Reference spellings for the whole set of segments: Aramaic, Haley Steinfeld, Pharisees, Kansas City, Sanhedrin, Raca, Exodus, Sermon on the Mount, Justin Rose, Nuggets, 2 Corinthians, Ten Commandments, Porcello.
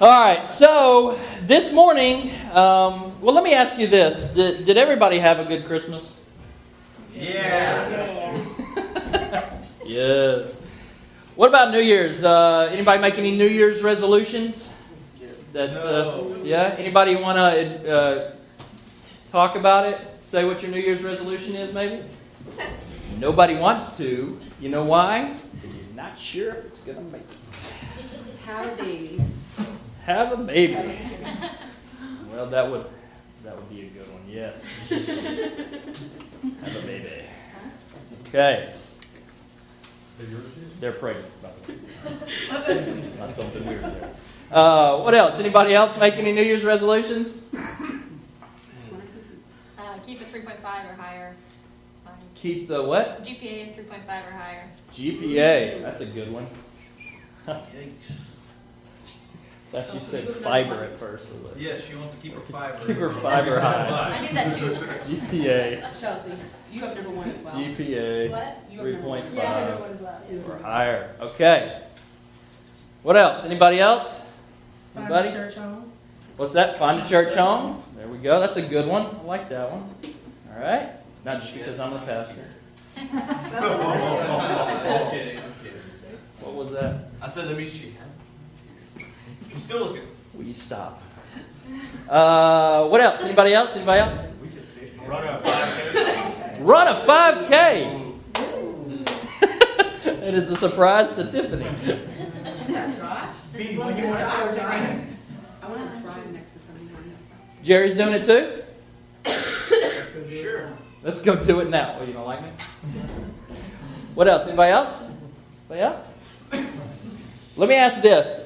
All right, so this morning, well, let me ask you this. Did everybody have a good Christmas? Yes. Yeah. What about New Year's? Anybody make any New Year's resolutions? Yeah? Anybody want to talk about it? Say what your New Year's resolution is, maybe? Nobody wants to. You know why? You're not sure if it's going to make it. Have a baby. Have a baby. Well, that would be a good one, yes. Have a baby. Okay. They're pregnant, by the way. Not something weird there. What else? Anybody else make any New Year's resolutions? Keep a 3.5 or higher. Keep the what? GPA of 3.5 or higher. GPA. That's a good one. Yikes. I thought you said fiber at first. Yes, she wants to keep her fiber. Keep her fiber high. I knew that too. GPA. Chelsea, you have number one as well. GPA. What? You have 3.5. Yeah, number one as well. Or higher. Okay. What else? Anybody else? Anybody? Find a church home. What's that? Find a church home. There we go. That's a good one. I like that one. All right. Not just because I'm the pastor. Just kidding. What was that? I said that means she has. You're still looking. Will you stop? What else? Anybody else? Anybody else? We just did. Run a 5K. Run a 5K. It is a surprise to Tiffany. Is that Josh? I want to drive next to someone. Jerry's doing it too? Sure. Let's go do it now. Oh, you don't like me? What else? Anybody else? Anybody else? Let me ask this.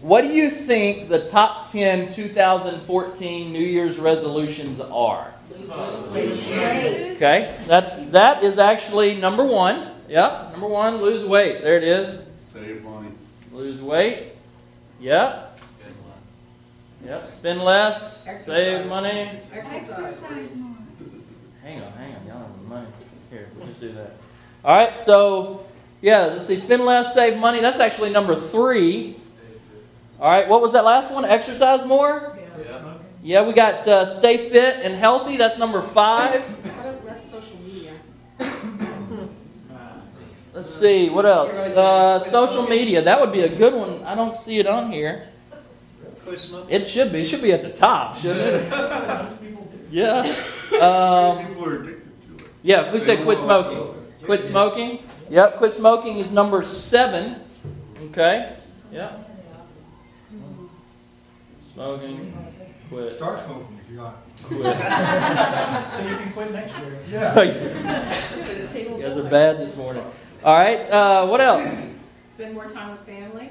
What do you think the top 10 2014 New Year's resolutions are? Okay, that is actually number one. Yeah, number one, lose weight. There it is. Save money. Lose weight. Yeah. Spend less. Yep, spend less. Exercise. Save money. Exercise more. Hang on. Y'all have the money. Here, we'll just do that. All right, so, yeah, let's see. Spend less, save money. That's actually number three. All right, what was that last one? Exercise more? Yeah, we got stay fit and healthy. That's number five. How about less social media? Let's see, what else? Social media, that would be a good one. I don't see it on here. It should be. It should be at the top, shouldn't it? Yeah. People are addicted to it. Yeah, we said quit smoking. Quit smoking. Yep, quit smoking is number seven. Okay, yeah. Smoking. Quit. Start smoking if you're not. Quit. So you can quit next year. Yeah. You guys are bad this morning. All right. What else? Spend more time with family.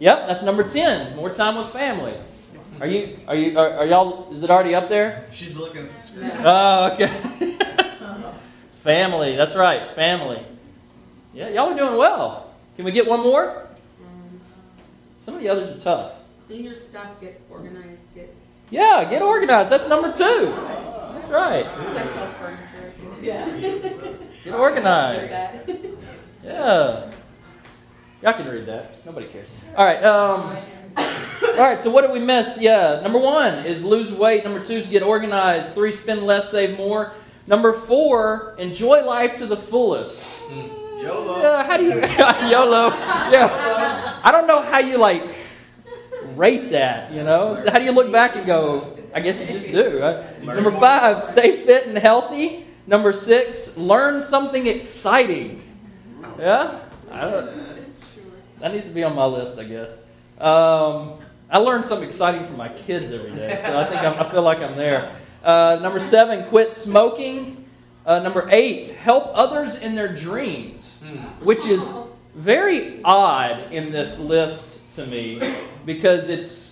Yep, that's number 10. More time with family. Are y'all? Is it already up there? She's looking at the screen. Oh, okay. Family. That's right. Family. Yeah, y'all are doing well. Can we get one more? Some of the others are tough. Clean your stuff, get organized, Yeah, get organized. That's number two. That's right. That's all furniture. Yeah. Get organized. Yeah. Y'all can read that. Nobody cares. All right. So what did we miss? Yeah. Number one is lose weight. Number two is get organized. Three, spend less, save more. Number four, enjoy life to the fullest. YOLO. Yeah, how do you YOLO? Yeah. I don't know how you rate that, How do you look back and go, I guess you just do, right? Number five, stay fit and healthy. Number six, learn something exciting. Yeah? That needs to be on my list, I guess. I learned something exciting from my kids every day, so I think I feel like I'm there. Number seven, quit smoking. Number eight, help others in their dreams, which is very odd in this list to me, because it's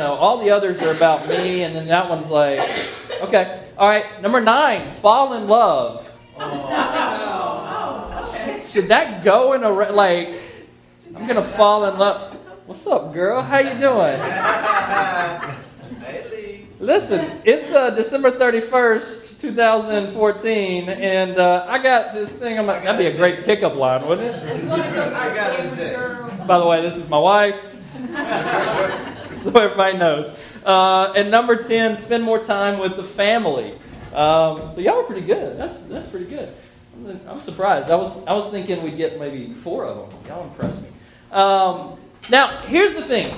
all the others are about me, and then that one's okay. All right, number 9, fall in love. Okay. Should that go in a I'm gonna fall in love? What's up, girl? How you doing? Listen, it's December 31st, 2014, and I got this thing. That'd be a great pickup line, wouldn't it? I got this. By the way, this is my wife. So everybody knows. And number 10, spend more time with the family. So y'all were pretty good. That's pretty good. I'm surprised. I was thinking we'd get maybe 4 of them. Y'all impressed me. Now, here's the thing.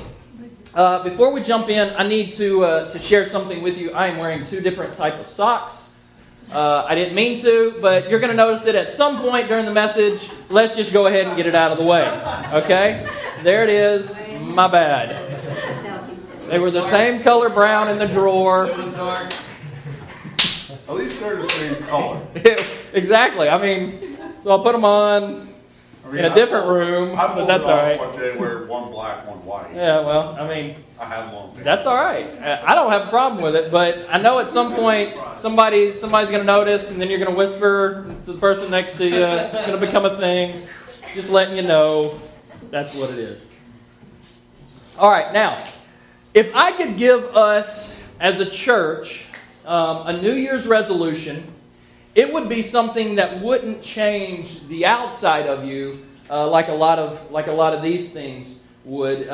Before we jump in, I need to share something with you. I am wearing 2 different types of socks. I didn't mean to, but you're going to notice it at some point during the message. Let's just go ahead and get it out of the way. Okay? There it is. My bad. They were the same color brown in the drawer. It was dark. At least they're the same color. Exactly. I mean, so I'll put them on in a different room, but that's all right. One day where one black, one white. Yeah, well, I mean, I have long pants. That's all right. I don't have a problem with it, but I know at some point somebody's going to notice, and then you're going to whisper to the person next to you. It's going to become a thing. Just letting you know that's what it is. All right, now, if I could give us as a church a New Year's resolution, it would be something that wouldn't change the outside of you like a lot of these things would.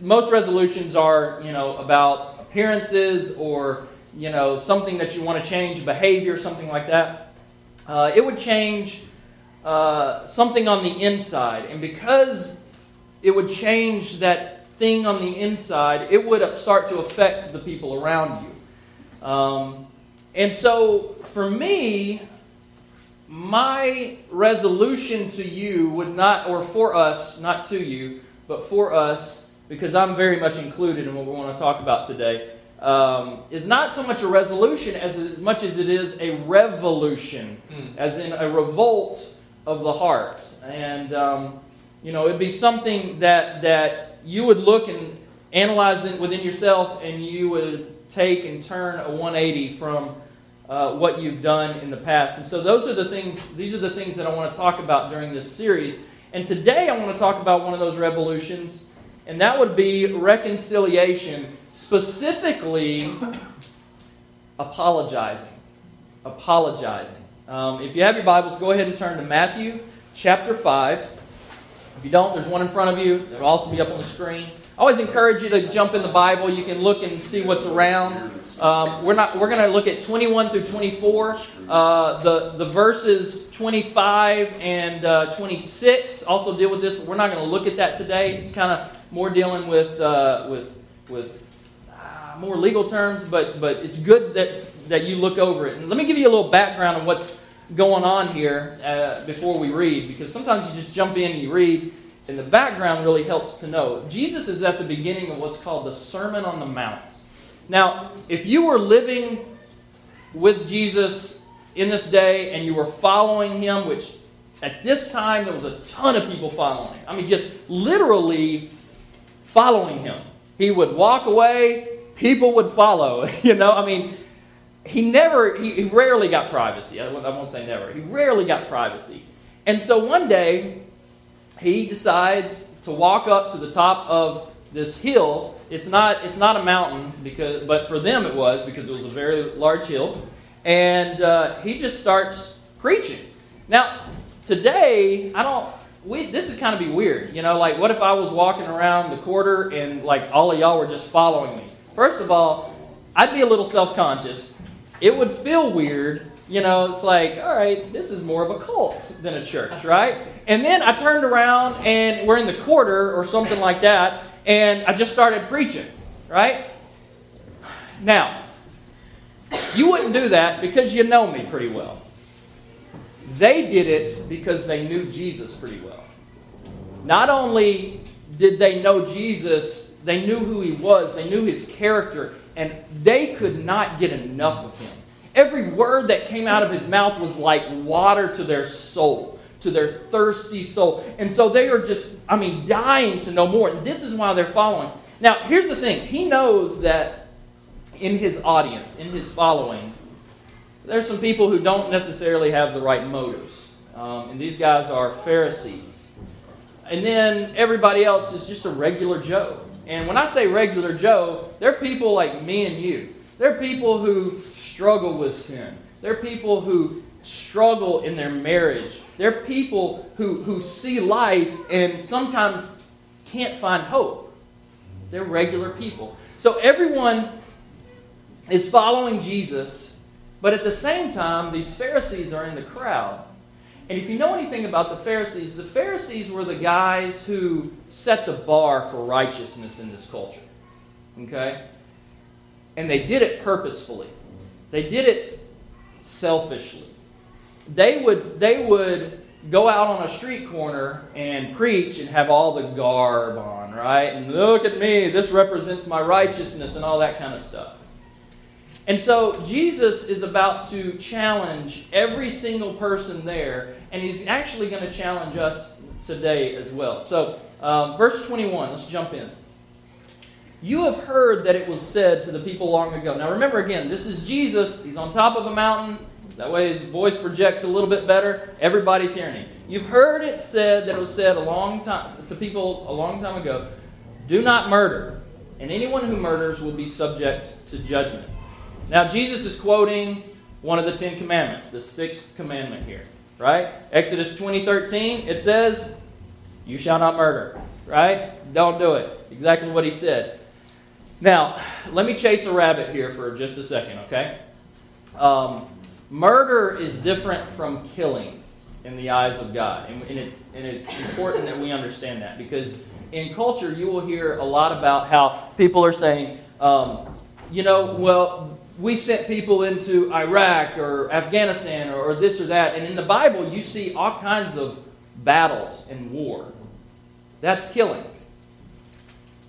Most resolutions are, about appearances or, something that you want to change, behavior, something like that. It would change something on the inside. And because it would change that thing on the inside, it would start to affect the people around you. And so, for me, my resolution to you would not, or for us, not to you, but for us, because I'm very much included in what we want to talk about today, is not so much a resolution as much as it is a revolution, as in a revolt of the heart. And, it'd be something that you would look and analyze it within yourself, and you would take and turn a 180 from what you've done in the past. And so these are the things that I want to talk about during this series. And today I want to talk about one of those revolutions, and that would be reconciliation, specifically apologizing. Apologizing. If you have your Bibles, go ahead and turn to Matthew chapter 5. If you don't, there's one in front of you. It'll also be up on the screen. I always encourage you to jump in the Bible. You can look and see what's around. We're going to look at 21 through 24. The verses 25 and 26 also deal with this, but we're not going to look at that today. It's kind of more dealing with more legal terms, but it's good that you look over it. And let me give you a little background on what's going on here before we read, because sometimes you just jump in and you read, and the background really helps to know. Jesus is at the beginning of what's called the Sermon on the Mount. Now, if you were living with Jesus in this day and you were following him, which at this time there was a ton of people following him. I mean, just literally following him. He would walk away, people would follow. I mean, he rarely got privacy. I won't say never. He rarely got privacy. And so one day, he decides to walk up to the top of this hill. It's not a mountain, but for them it was, because it was a very large hill. And he just starts preaching. Now, today, this would kind of be weird. Like, what if I was walking around the quarter and, like, all of y'all were just following me? First of all, I'd be a little self-conscious. It would feel weird. It's like, all right, this is more of a cult than a church, right? And then I turned around, and we're in the quarter or something like that, and I just started preaching, right? Now, you wouldn't do that because you know me pretty well. They did it because they knew Jesus pretty well. Not only did they know Jesus, they knew who he was, they knew his character, and they could not get enough of him. Every word that came out of his mouth was like water to their soul, to their thirsty soul. And so they are just, dying to know more. And this is why they're following. Now, here's the thing. He knows that in his audience, in his following, there's some people who don't necessarily have the right motives. And these guys are Pharisees. And then everybody else is just a regular Joe. And when I say regular Joe, they're people like me and you. They're people who struggle with sin. They're people who struggle in their marriage. They're people who see life and sometimes can't find hope. They're regular people. So everyone is following Jesus, but at the same time, these Pharisees are in the crowd. And if you know anything about the Pharisees were the guys who set the bar for righteousness in this culture. Okay? And they did it purposefully. They did it selfishly. They would go out on a street corner and preach and have all the garb on, right? And look at me, this represents my righteousness and all that kind of stuff. And so Jesus is about to challenge every single person there, and he's actually going to challenge us today as well. So verse 21, let's jump in. You have heard that it was said to the people long ago. Now remember again, this is Jesus. He's on top of a mountain. That way his voice projects a little bit better. Everybody's hearing him. You've heard it said that it was said to people a long time ago, do not murder, and anyone who murders will be subject to judgment. Now Jesus is quoting one of the Ten Commandments, the sixth commandment here, right? Exodus 20:13, it says, you shall not murder, right? Don't do it. Exactly what he said. Now, let me chase a rabbit here for just a second, okay? Murder is different from killing in the eyes of God. And it's important that we understand that, because in culture you will hear a lot about how people are saying, well, we sent people into Iraq or Afghanistan or this or that. And in the Bible you see all kinds of battles and war. That's killing.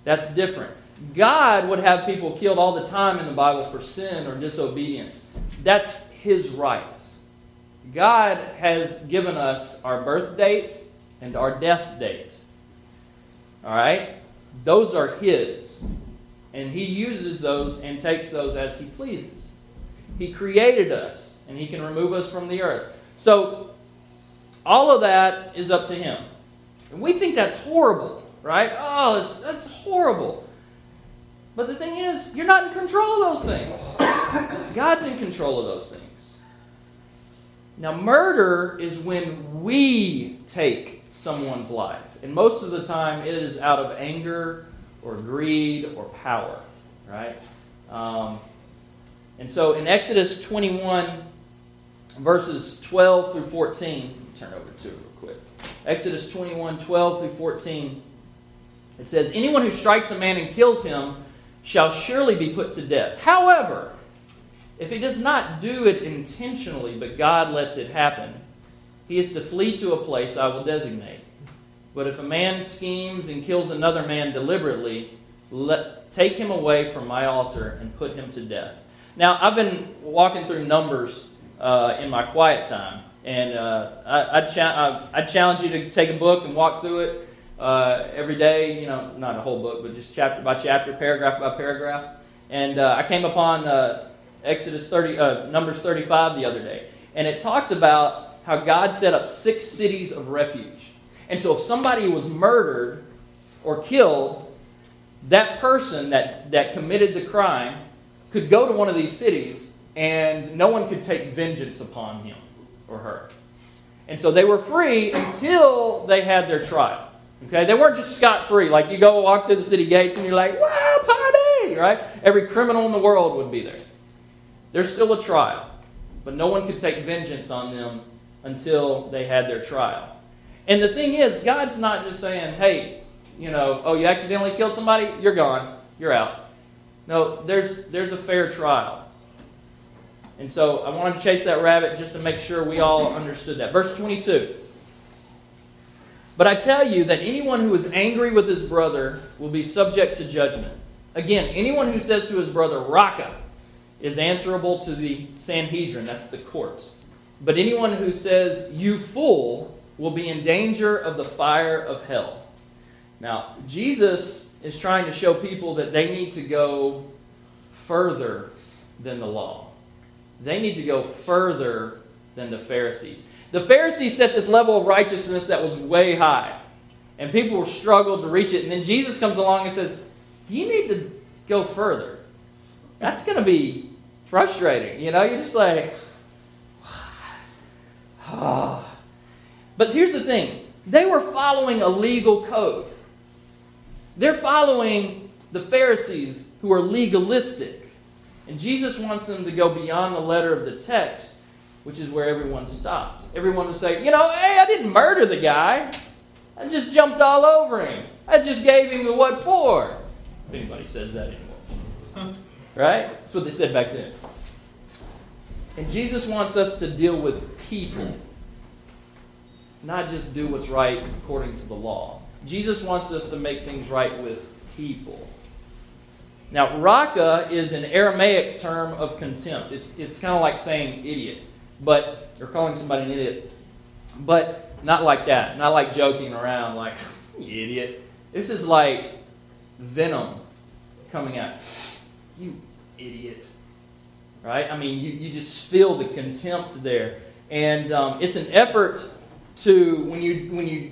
That's different. God would have people killed all the time in the Bible for sin or disobedience. That's His right. God has given us our birth date and our death date. All right? Those are His. And He uses those and takes those as He pleases. He created us, and He can remove us from the earth. So, all of that is up to Him. And we think that's horrible, right? Oh, that's horrible. But the thing is, you're not in control of those things. God's in control of those things. Now, murder is when we take someone's life. And most of the time, it is out of anger or greed or power, right? And so in Exodus 21, verses 12 through 14, turn over to it real quick. Exodus 21, 12 through 14, it says, anyone who strikes a man and kills him shall surely be put to death. However, if he does not do it intentionally, but God lets it happen, he is to flee to a place I will designate. But if a man schemes and kills another man deliberately, take him away from my altar and put him to death. Now, I've been walking through Numbers in my quiet time, and I challenge you to take a book and walk through it every day, not a whole book, but just chapter by chapter, paragraph by paragraph. And I came upon Numbers 35 the other day, and it talks about how God set up 6 cities of refuge. And so if somebody was murdered or killed, that person that committed the crime could go to one of these cities, and no one could take vengeance upon him or her. And so they were free until they had their trial. Okay, they weren't just scot-free. Like, you go walk through the city gates and you're like, wow, party, right? Every criminal in the world would be there. There's still a trial, but no one could take vengeance on them until they had their trial. And the thing is, God's not just saying, hey, oh, you accidentally killed somebody? You're gone. You're out. No, there's a fair trial. And so I wanted to chase that rabbit just to make sure we all understood that. Verse 22. But I tell you that anyone who is angry with his brother will be subject to judgment. Again, anyone who says to his brother, Raca, is answerable to the Sanhedrin. That's the courts. But anyone who says, you fool, will be in danger of the fire of hell. Now, Jesus is trying to show people that they need to go further than the law. They need to go further than the Pharisees. The Pharisees set this level of righteousness that was way high, and people struggled to reach it. And then Jesus comes along and says, you need to go further. That's going to be frustrating. You're just like, oh. But here's the thing. They were following a legal code. They're following the Pharisees who are legalistic. And Jesus wants them to go beyond the letter of the text, which is where everyone stopped. Everyone would say, hey, I didn't murder the guy. I just jumped all over him. I just gave him the what for. If anybody says that anymore. Right? That's what they said back then. And Jesus wants us to deal with people, not just do what's right according to the law. Jesus wants us to make things right with people. Now, Raca is an Aramaic term of contempt. It's kind of like saying idiot, but or calling somebody an idiot, but not like that. Not like joking around, like you idiot. This is like venom coming out. You idiot, right? I mean, you just feel the contempt there, and it's an effort to when you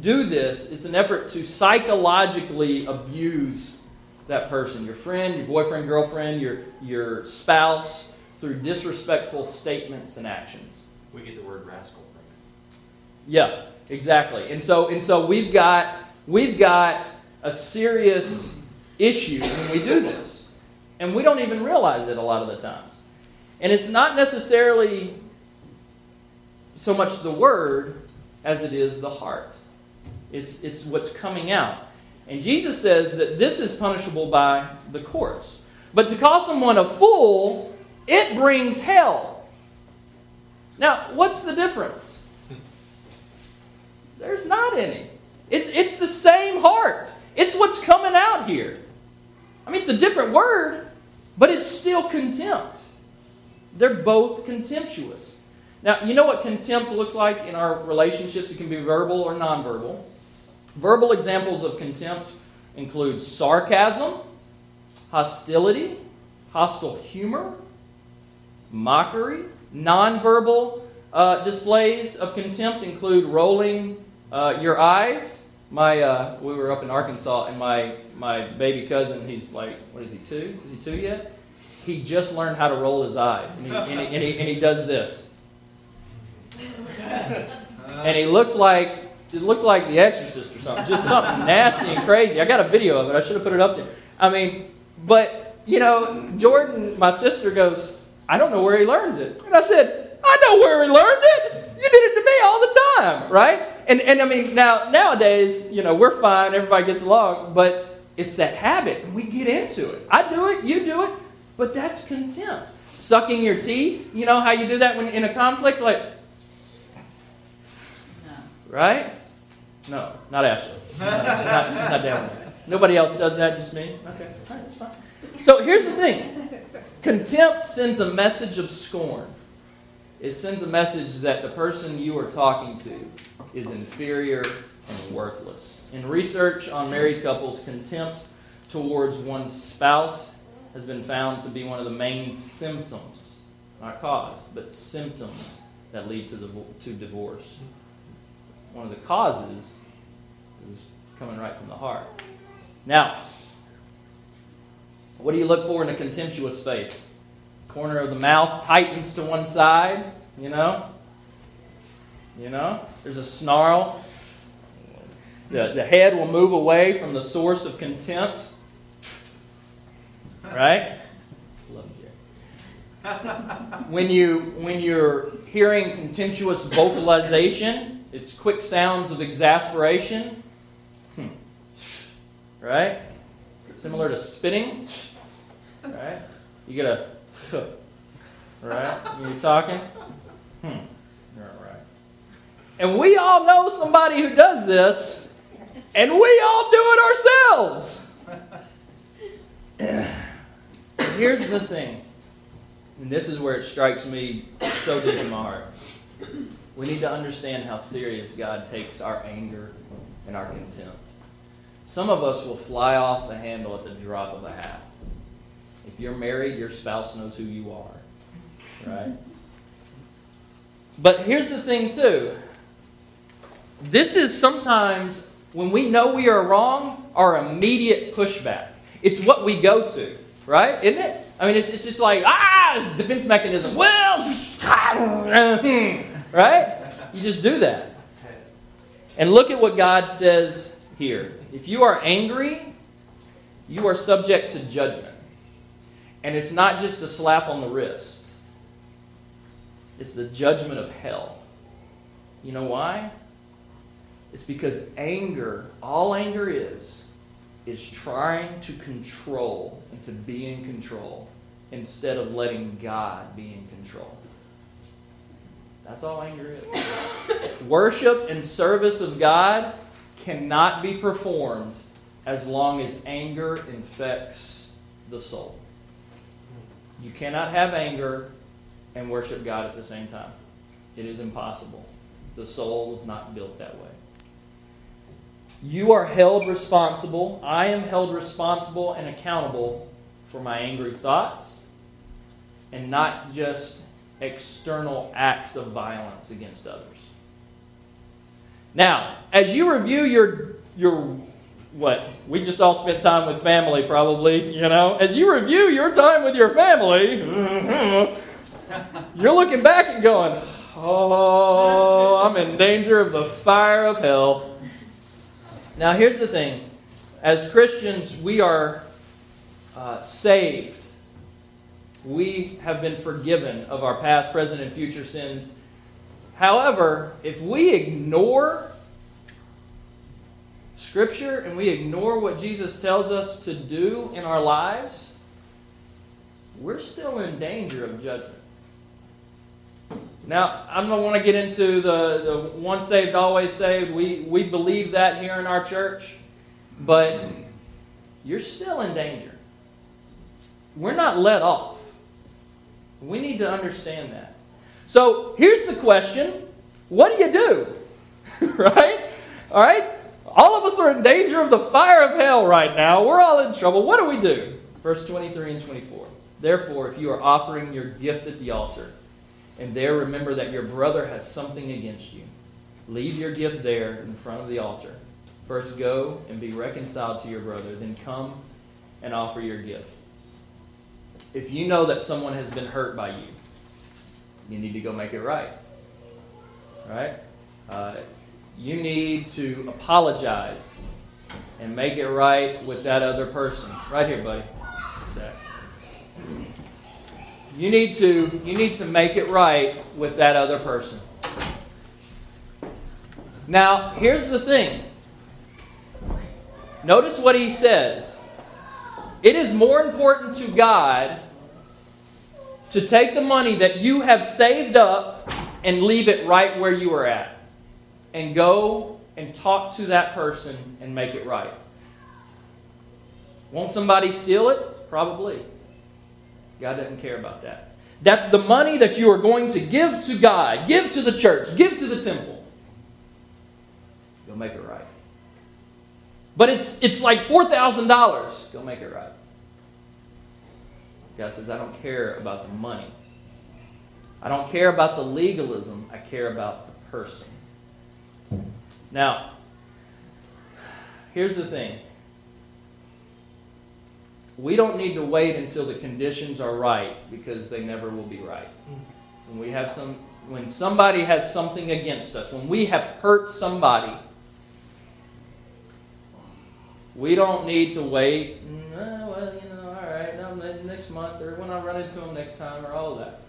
do this. It's an effort to psychologically abuse that person, your friend, your boyfriend, girlfriend, your spouse, through disrespectful statements and actions. We get the word rascal from it. Yeah, exactly. And so we've got a serious issue when we do this, and we don't even realize it a lot of the times. And it's not necessarily so much the word as it is the heart. It's what's coming out. And Jesus says that this is punishable by the courts. But to call someone a fool, it brings hell. Now, what's the difference? There's not any. It's the same heart. It's what's coming out here. I mean, it's a different word, but it's still contempt. They're both contemptuous. Now, you know what contempt looks like in our relationships? It can be verbal or nonverbal. Verbal examples of contempt include sarcasm, hostility, hostile humor, mockery. Nonverbal displays of contempt include rolling your eyes. We were up in Arkansas, and my baby cousin, he's like, what is he, 2? Is he 2 yet? He just learned how to roll his eyes, and he does this, and he looks like. It looks like The Exorcist or something. Just something nasty and crazy. I got a video of it. I should have put it up there. I mean, but, Jordan, my sister, goes, I don't know where he learns it. And I said, I know where he learned it. You did it to me all the time, right? And I mean, nowadays, we're fine. Everybody gets along. But it's that habit, and we get into it. I do it. You do it. But that's contempt. Sucking your teeth. You know how you do that when in a conflict? Like, right? No, not Ashley. Not down there. Nobody else does that, just me? Okay, all right, that's fine. So here's the thing. Contempt sends a message of scorn. It sends a message that the person you are talking to is inferior and worthless. In research on married couples, contempt towards one's spouse has been found to be one of the main symptoms, not cause, but symptoms that lead to divorce. One of the causes is coming right from the heart. Now, what do you look for in a contemptuous face? Corner of the mouth tightens to one side, There's a snarl. The head will move away from the source of contempt. Right? Love you. When you're hearing contemptuous vocalization, it's quick sounds of exasperation, right? Similar to spitting, right? You get a, right? When you're talking, you're all right. And we all know somebody who does this, and we all do it ourselves. Here's the thing, and this is where it strikes me so deep in my heart. We need to understand how serious God takes our anger and our contempt. Some of us will fly off the handle at the drop of a hat. If you're married, your spouse knows who you are, right? But here's the thing, too. This is sometimes when we know we are wrong, our immediate pushback. It's what we go to, right? Isn't it? I mean, it's just like, defense mechanism. Well, right? You just do that. And look at what God says here. If you are angry, you are subject to judgment. And it's not just a slap on the wrist. It's the judgment of hell. You know why? It's because anger, all anger is trying to control and to be in control instead of letting God be in control. That's all anger is. Worship and service of God cannot be performed as long as anger infects the soul. You cannot have anger and worship God at the same time. It is impossible. The soul is not built that way. You are held responsible. I am held responsible and accountable for my angry thoughts and not just external acts of violence against others. Now, as you review your what? We just all spent time with family probably, you know. As you review your time with your family, you're looking back and going, oh, I'm in danger of the fire of hell. Now, here's the thing. As Christians, we are saved. We have been forgiven of our past, present, and future sins. However, if we ignore Scripture and we ignore what Jesus tells us to do in our lives, we're still in danger of judgment. Now, I don't want to get into the once saved, always saved. We believe that here in our church, but you're still in danger. We're not let off. We need to understand that. So here's the question. What do you do? Right? All right? All of us are in danger of the fire of hell right now. We're all in trouble. What do we do? Verse 23 and 24. Therefore, if you are offering your gift at the altar, and there remember that your brother has something against you, leave your gift there in front of the altar. First go and be reconciled to your brother, then come and offer your gift. If you know that someone has been hurt by you, you need to go make it right. All right? You need to apologize and make it right with that other person. Right here, buddy. Exactly. You need to make it right with that other person. Now, here's the thing. Notice what he says. It is more important to God to take the money that you have saved up and leave it right where you are at. And go and talk to that person and make it right. Won't somebody steal it? Probably. God doesn't care about that. That's the money that you are going to give to God, give to the church, give to the temple. Go make it right. But it's like $4,000. Go make it right. God says, I don't care about the money. I don't care about the legalism. I care about the person. Now, here's the thing. We don't need to wait until the conditions are right, because they never will be right. When somebody has something against us, when we have hurt somebody, we don't need to wait, all right, next month, or when I run into them next time, or all of that.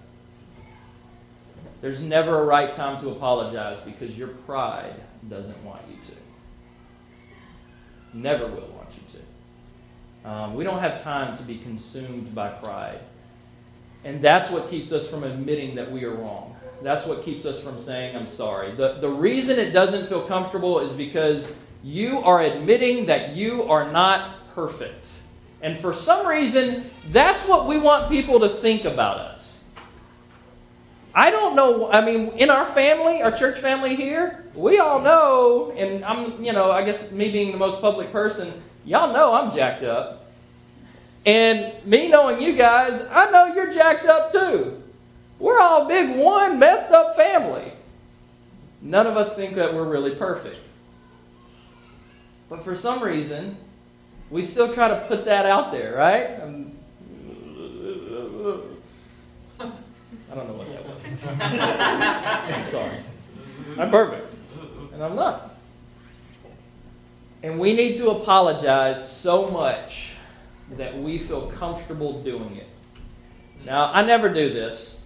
There's never a right time to apologize, because your pride doesn't want you to. Never will want you to. We don't have time to be consumed by pride. And that's what keeps us from admitting that we are wrong. That's what keeps us from saying, I'm sorry. The reason it doesn't feel comfortable is because you are admitting that you are not perfect. And for some reason, that's what we want people to think about us. I don't know. I mean, in our family, our church family here, we all know, and I'm, I guess me being the most public person, y'all know I'm jacked up. And me knowing you guys, I know you're jacked up too. We're all big one messed up family. None of us think that we're really perfect. But for some reason, we still try to put that out there, right? I don't know what that was. I'm sorry. I'm perfect. And I'm not. And we need to apologize so much that we feel comfortable doing it. Now, I never do this,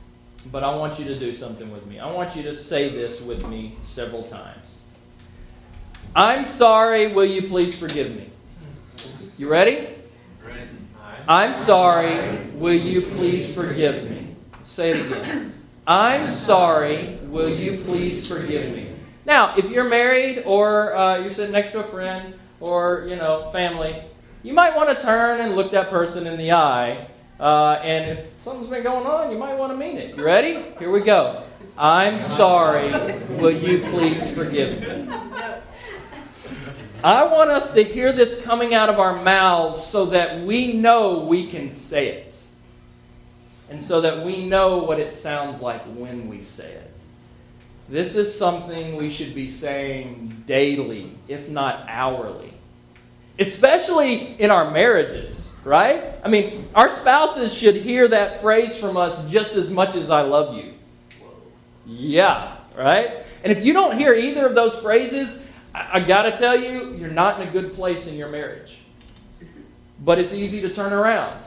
but I want you to do something with me. I want you to say this with me several times. I'm sorry, will you please forgive me? You ready? I'm sorry, will you please forgive me? Say it again. I'm sorry, will you please forgive me? Now, if you're married or you're sitting next to a friend or, family, you might want to turn and look that person in the eye. And if something's been going on, you might want to mean it. You ready? Here we go. I'm sorry, will you please forgive me? I want us to hear this coming out of our mouths so that we know we can say it. And so that we know what it sounds like when we say it. This is something we should be saying daily, if not hourly. Especially in our marriages, right? I mean, our spouses should hear that phrase from us just as much as I love you. Yeah, right? And if you don't hear either of those phrases, I got to tell you, you're not in a good place in your marriage. But it's easy to turn around.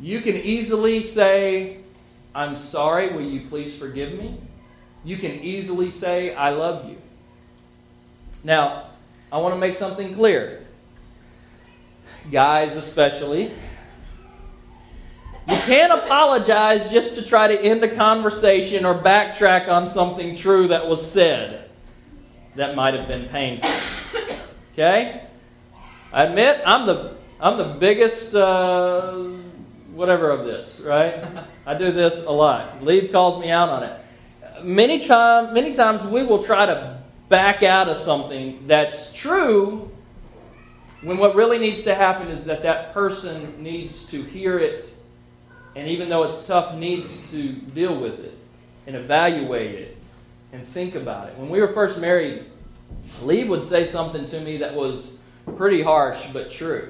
You can easily say, I'm sorry, will you please forgive me? You can easily say, I love you. Now, I want to make something clear. Guys especially. You can't apologize just to try to end a conversation or backtrack on something true that was said. That might have been painful. Okay? I admit, I'm the biggest... whatever of this, right? I do this a lot. Lee calls me out on it. Many times we will try to back out of something that's true when what really needs to happen is that person needs to hear it, and even though it's tough, needs to deal with it and evaluate it and think about it. When we were first married, Lee would say something to me that was pretty harsh but true.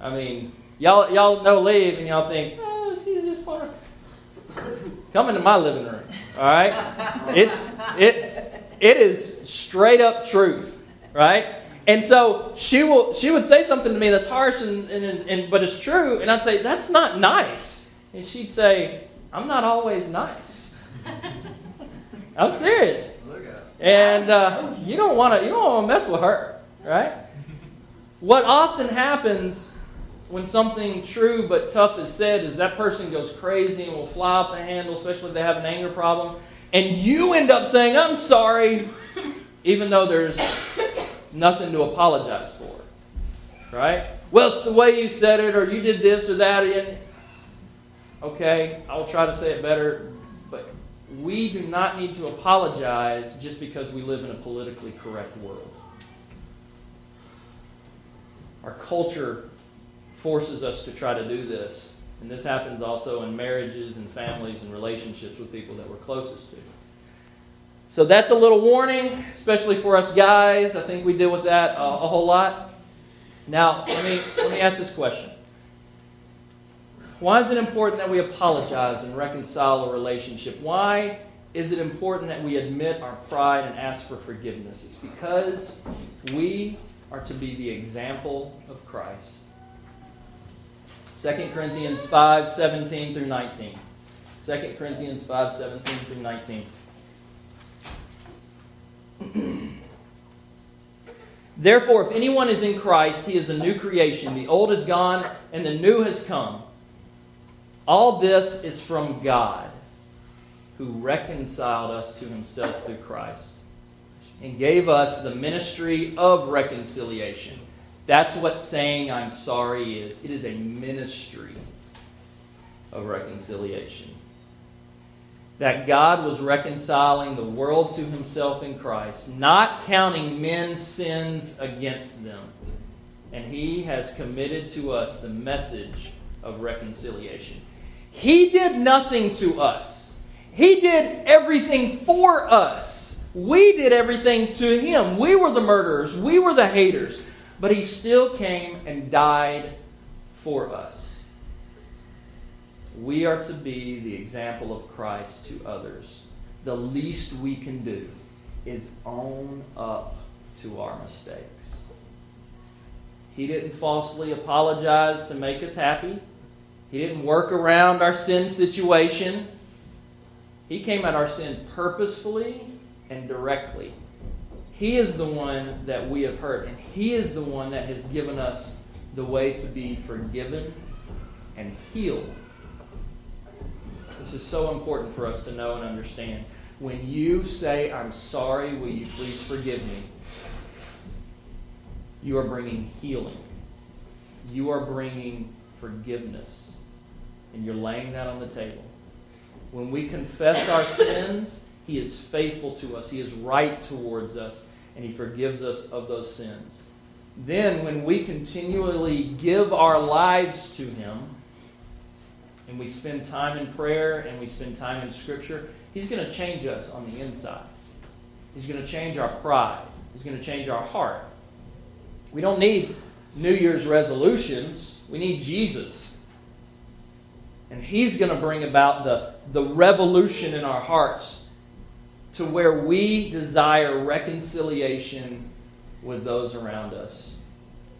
I mean, y'all know Lee and y'all think, oh, she's just far. Come into my living room. All right? It is straight up truth, right? And so she would say something to me that's harsh and but it's true, and I'd say, that's not nice. And she'd say, I'm not always nice. I'm serious. And you don't want to mess with her, right? What often happens when something true but tough is said is that person goes crazy and will fly off the handle, especially if they have an anger problem. And you end up saying, I'm sorry, even though there's nothing to apologize for. Right? Well, it's the way you said it, or you did this or that. Okay, I'll try to say it better. But we do not need to apologize just because we live in a politically correct world. Our culture forces us to try to do this. And this happens also in marriages and families and relationships with people that we're closest to. So that's a little warning, especially for us guys. I think we deal with that a whole lot. Now, let me ask this question. Why is it important that we apologize and reconcile a relationship? Why is it important that we admit our pride and ask for forgiveness? It's because we are to be the example of Christ. 2 Corinthians 5:17 through 19. 2 Corinthians 5:17 through 19. Therefore, if anyone is in Christ, he is a new creation. The old is gone, and the new has come. All this is from God, who reconciled us to himself through Christ, and gave us the ministry of reconciliation. That's what saying I'm sorry is. It is a ministry of reconciliation. That God was reconciling the world to himself in Christ, not counting men's sins against them. And he has committed to us the message of reconciliation. He did nothing to us. He did everything for us. We did everything to him. We were the murderers. We were the haters. But he still came and died for us. We are to be the example of Christ to others. The least we can do is own up to our mistakes. He didn't falsely apologize to make us happy. He didn't work around our sin situation. He came at our sin purposefully and directly. He is the one that we have hurt, and He is the one that has given us the way to be forgiven and healed. This is so important for us to know and understand. When you say, "I'm sorry, will you please forgive me?" you are bringing healing. You are bringing forgiveness. And you're laying that on the table. When we confess our sins, He is faithful to us. He is right towards us, and He forgives us of those sins. Then when we continually give our lives to Him, and we spend time in prayer, and we spend time in Scripture, He's going to change us on the inside. He's going to change our pride. He's going to change our heart. We don't need New Year's resolutions. We need Jesus. And He's going to bring about the revolution in our hearts to where we desire reconciliation with those around us.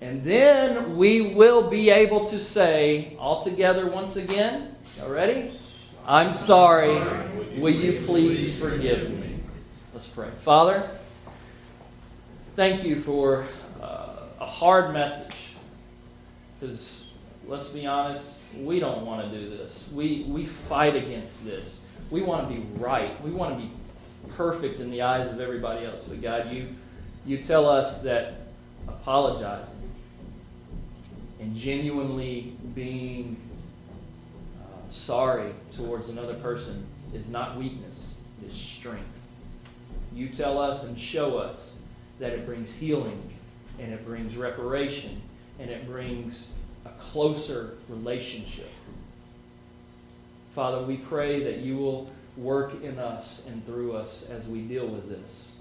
And then we will be able to say, all together once again, y'all ready? "I'm sorry, will you please forgive me?" Let's pray. Father, thank You for a hard message. Because, let's be honest, we don't want to do this. We fight against this. We want to be right. We want to be perfect in the eyes of everybody else. But God, You tell us that apologizing and genuinely being sorry towards another person is not weakness, it is strength. You tell us and show us that it brings healing, and it brings reparation, and it brings a closer relationship. Father, we pray that You will work in us and through us as we deal with this,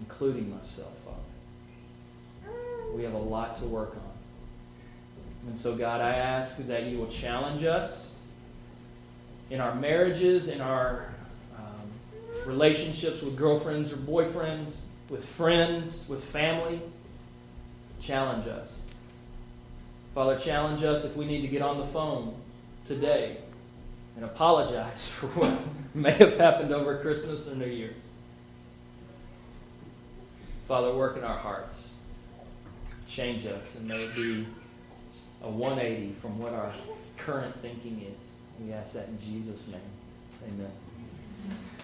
including myself, Father. We have a lot to work on. And so, God, I ask that You will challenge us in our marriages, in our relationships with girlfriends or boyfriends, with friends, with family. Challenge us. Father, challenge us if we need to get on the phone today and apologize for what may have happened over Christmas and New Year's. Father, work in our hearts. Change us, and may it be a 180 from what our current thinking is. We ask that in Jesus' name. Amen.